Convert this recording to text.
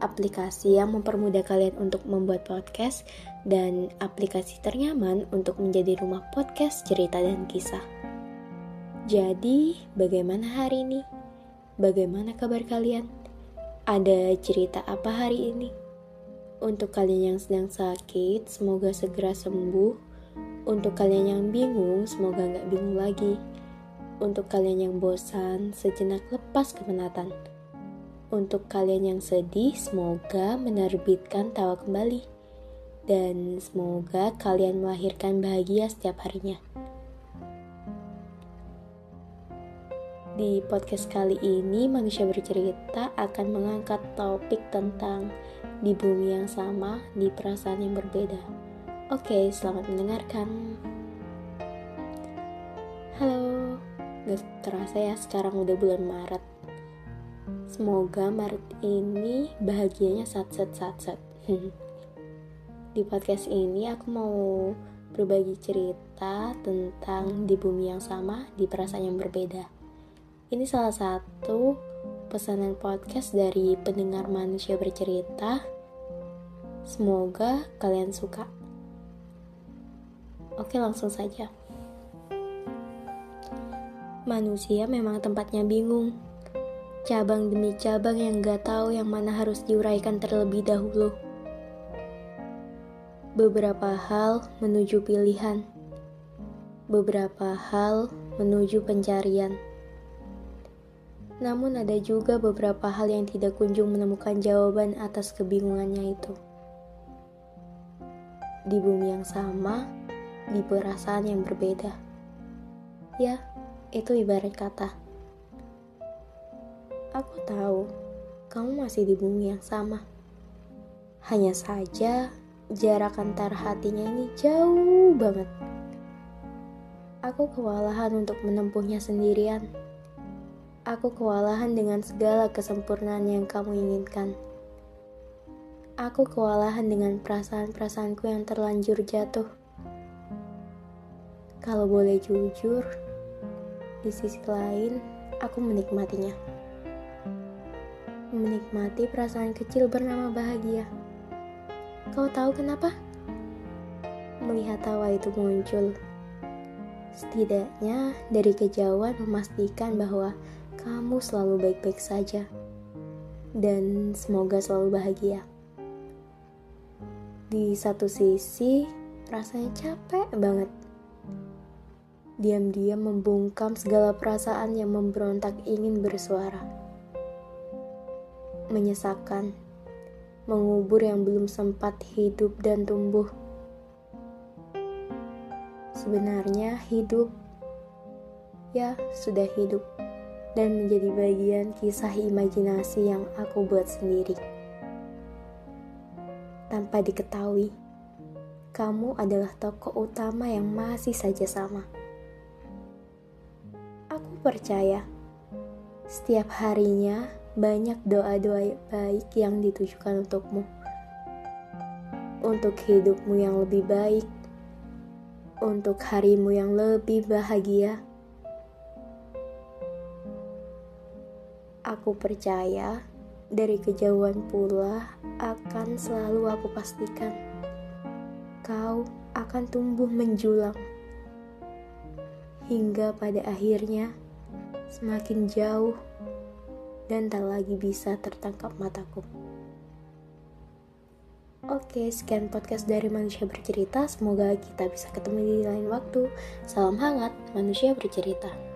Aplikasi yang mempermudah kalian untuk membuat podcast dan aplikasi ternyaman untuk menjadi rumah podcast cerita dan kisah. Jadi, bagaimana hari ini? Bagaimana kabar kalian? Ada cerita apa hari ini? Untuk kalian yang sedang sakit, semoga segera sembuh. Untuk kalian yang bingung, semoga gak bingung lagi. Untuk kalian yang bosan, sejenak lepas kepenatan. Untuk kalian yang sedih, semoga menerbitkan tawa kembali. Dan semoga kalian melahirkan bahagia setiap harinya. Di podcast kali ini, Manusia Bercerita akan mengangkat topik tentang di bumi yang sama, di perasaan yang berbeda. Oke, selamat mendengarkan. Halo, gak terasa ya sekarang udah bulan Maret. Semoga Maret ini bahagianya satset. Di podcast ini aku mau berbagi cerita tentang di bumi yang sama, di perasaan yang berbeda. Ini salah satu pesanan podcast dari pendengar manusia bercerita. Semoga kalian suka. Oke, langsung saja. Manusia memang tempatnya bingung. Cabang demi cabang yang gak tahu yang mana harus diuraikan terlebih dahulu. Beberapa hal menuju pilihan. Beberapa hal menuju pencarian. Namun ada juga beberapa hal yang tidak kunjung menemukan jawaban atas kebingungannya itu. Di bumi yang sama, di perasaan yang berbeda. Ya, itu ibarat kata. Aku tahu, kamu masih di bumi yang sama. Hanya saja, jarak antar hatinya ini jauh banget. Aku kewalahan untuk menempuhnya sendirian. Aku kewalahan dengan segala kesempurnaan yang kamu inginkan. Aku kewalahan dengan perasaan-perasaanku yang terlanjur jatuh. Kalau boleh jujur, di sisi lain, aku menikmatinya. Menikmati perasaan kecil bernama bahagia. Kau tahu kenapa? Melihat tawa itu muncul. Setidaknya dari kejauhan memastikan bahwa kamu selalu baik-baik saja. Dan semoga selalu bahagia. Di satu sisi, rasanya capek banget. Diam-diam membungkam segala perasaan yang memberontak ingin bersuara. Menyesakkan, mengubur yang belum sempat hidup dan tumbuh. Sebenarnya hidup, ya sudah hidup, dan menjadi bagian kisah imajinasi yang aku buat sendiri. Tanpa diketahui, kamu adalah tokoh utama yang masih saja sama. Aku percaya, setiap harinya banyak doa-doa baik yang ditujukan untukmu, untuk hidupmu yang lebih baik, untuk harimu yang lebih bahagia. Aku percaya, dari kejauhan pula akan selalu aku pastikan kau akan tumbuh menjulang hingga pada akhirnya semakin jauh dan tak lagi bisa tertangkap mataku. Oke, sekian podcast dari Manusia Bercerita. Semoga kita bisa ketemu di lain waktu. Salam hangat, Manusia Bercerita.